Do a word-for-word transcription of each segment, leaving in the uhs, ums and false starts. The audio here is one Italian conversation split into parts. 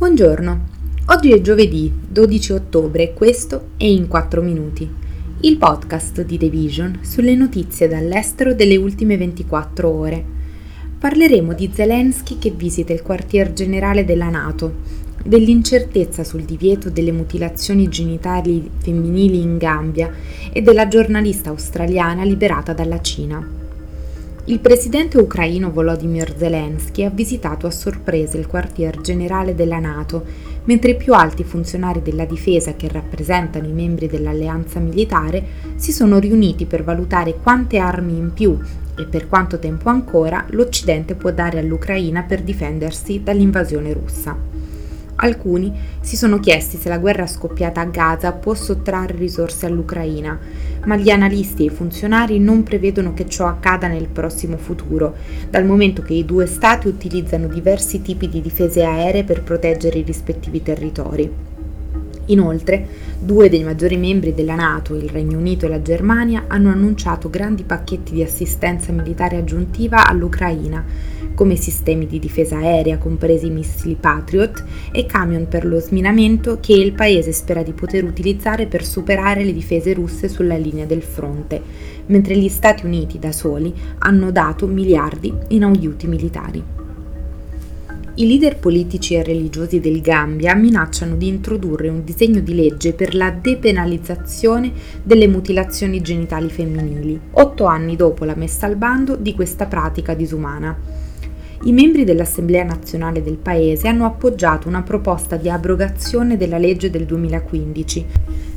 Buongiorno, oggi è giovedì dodici ottobre e questo è In quattro minuti, il podcast di The Vision sulle notizie dall'estero delle ultime ventiquattro ore. Parleremo di Zelensky che visita il quartier generale della NATO, dell'incertezza sul divieto delle mutilazioni genitali femminili in Gambia e della giornalista australiana liberata dalla Cina. Il presidente ucraino Volodymyr Zelensky ha visitato a sorpresa il quartier generale della NATO, mentre i più alti funzionari della difesa che rappresentano i membri dell'alleanza militare si sono riuniti per valutare quante armi in più e per quanto tempo ancora l'Occidente può dare all'Ucraina per difendersi dall'invasione russa. Alcuni si sono chiesti se la guerra scoppiata a Gaza può sottrarre risorse all'Ucraina, ma gli analisti e i funzionari non prevedono che ciò accada nel prossimo futuro, dal momento che i due stati utilizzano diversi tipi di difese aeree per proteggere i rispettivi territori. Inoltre, due dei maggiori membri della NATO, il Regno Unito e la Germania, hanno annunciato grandi pacchetti di assistenza militare aggiuntiva all'Ucraina, come sistemi di difesa aerea, compresi i missili Patriot, e camion per lo sminamento che il paese spera di poter utilizzare per superare le difese russe sulla linea del fronte, mentre gli Stati Uniti da soli hanno dato miliardi in aiuti militari. I leader politici e religiosi del Gambia minacciano di introdurre un disegno di legge per la depenalizzazione delle mutilazioni genitali femminili, otto anni dopo la messa al bando di questa pratica disumana. I membri dell'Assemblea nazionale del paese hanno appoggiato una proposta di abrogazione della legge del duemilaquindici,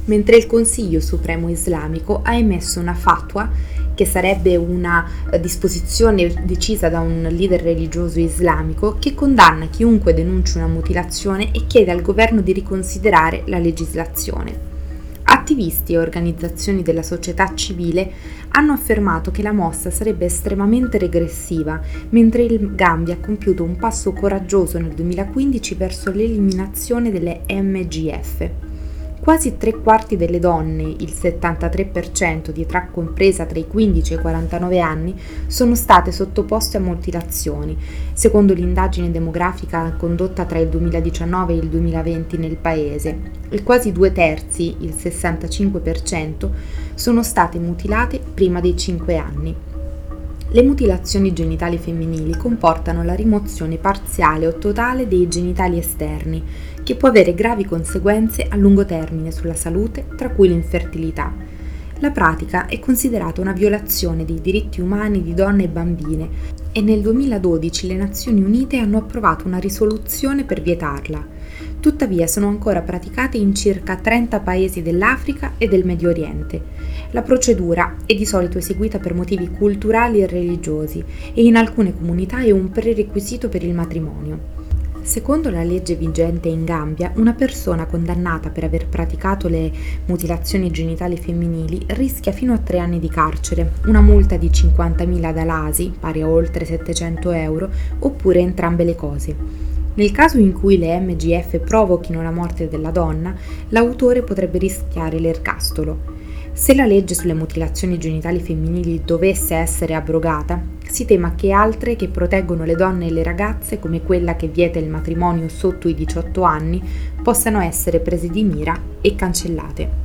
mentre il Consiglio Supremo Islamico ha emesso una fatwa, che sarebbe una disposizione decisa da un leader religioso islamico, che condanna chiunque denunci una mutilazione e chiede al governo di riconsiderare la legislazione. Attivisti e organizzazioni della società civile hanno affermato che la mossa sarebbe estremamente regressiva, mentre il Gambia ha compiuto un passo coraggioso nel duemilaquindici verso l'eliminazione delle M G F. Quasi tre quarti delle donne, il settantatré per cento di età compresa tra i quindici e i quarantanove anni, sono state sottoposte a mutilazioni, secondo l'indagine demografica condotta tra il duemiladiciannove e il duemilaventi nel paese, e quasi due terzi, il sessantacinque per cento, sono state mutilate prima dei cinque anni. Le mutilazioni genitali femminili comportano la rimozione parziale o totale dei genitali esterni, che può avere gravi conseguenze a lungo termine sulla salute, tra cui l'infertilità. La pratica è considerata una violazione dei diritti umani di donne e bambine e nel duemiladodici le Nazioni Unite hanno approvato una risoluzione per vietarla. Tuttavia sono ancora praticate in circa trenta paesi dell'Africa e del Medio Oriente. La procedura è di solito eseguita per motivi culturali e religiosi e in alcune comunità è un prerequisito per il matrimonio. Secondo la legge vigente in Gambia, una persona condannata per aver praticato le mutilazioni genitali femminili rischia fino a tre anni di carcere, una multa di cinquantamila dalasi, pari a oltre settecento euro, oppure entrambe le cose. Nel caso in cui le M G F provochino la morte della donna, l'autore potrebbe rischiare l'ergastolo. Se la legge sulle mutilazioni genitali femminili dovesse essere abrogata, si tema che altre che proteggono le donne e le ragazze, come quella che vieta il matrimonio sotto i diciotto anni, possano essere prese di mira e cancellate.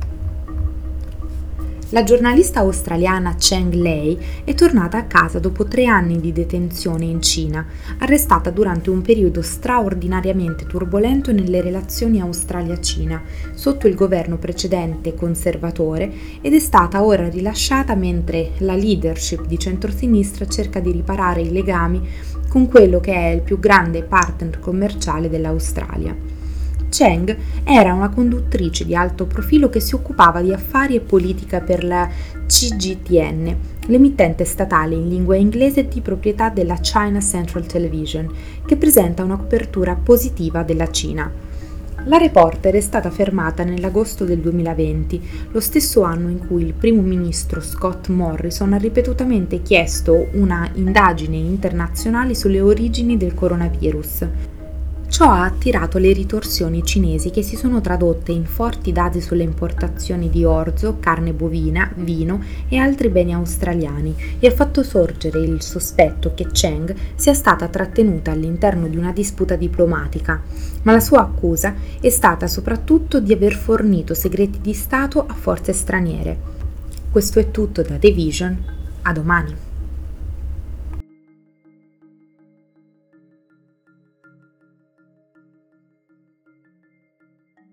La giornalista australiana Cheng Lei è tornata a casa dopo tre anni di detenzione in Cina, arrestata durante un periodo straordinariamente turbolento nelle relazioni Australia-Cina, sotto il governo precedente conservatore, ed è stata ora rilasciata mentre la leadership di centrosinistra cerca di riparare i legami con quello che è il più grande partner commerciale dell'Australia. Cheng era una conduttrice di alto profilo che si occupava di affari e politica per la C G T N, l'emittente statale in lingua inglese di proprietà della China Central Television, che presenta una copertura positiva della Cina. La reporter è stata fermata nell'agosto del duemilaventi, lo stesso anno in cui il primo ministro Scott Morrison ha ripetutamente chiesto una indagine internazionale sulle origini del coronavirus. Ciò ha attirato le ritorsioni cinesi, che si sono tradotte in forti dazi sulle importazioni di orzo, carne bovina, vino e altri beni australiani, e ha fatto sorgere il sospetto che Cheng sia stata trattenuta all'interno di una disputa diplomatica, ma la sua accusa è stata soprattutto di aver fornito segreti di Stato a forze straniere. Questo è tutto da The Vision, a domani.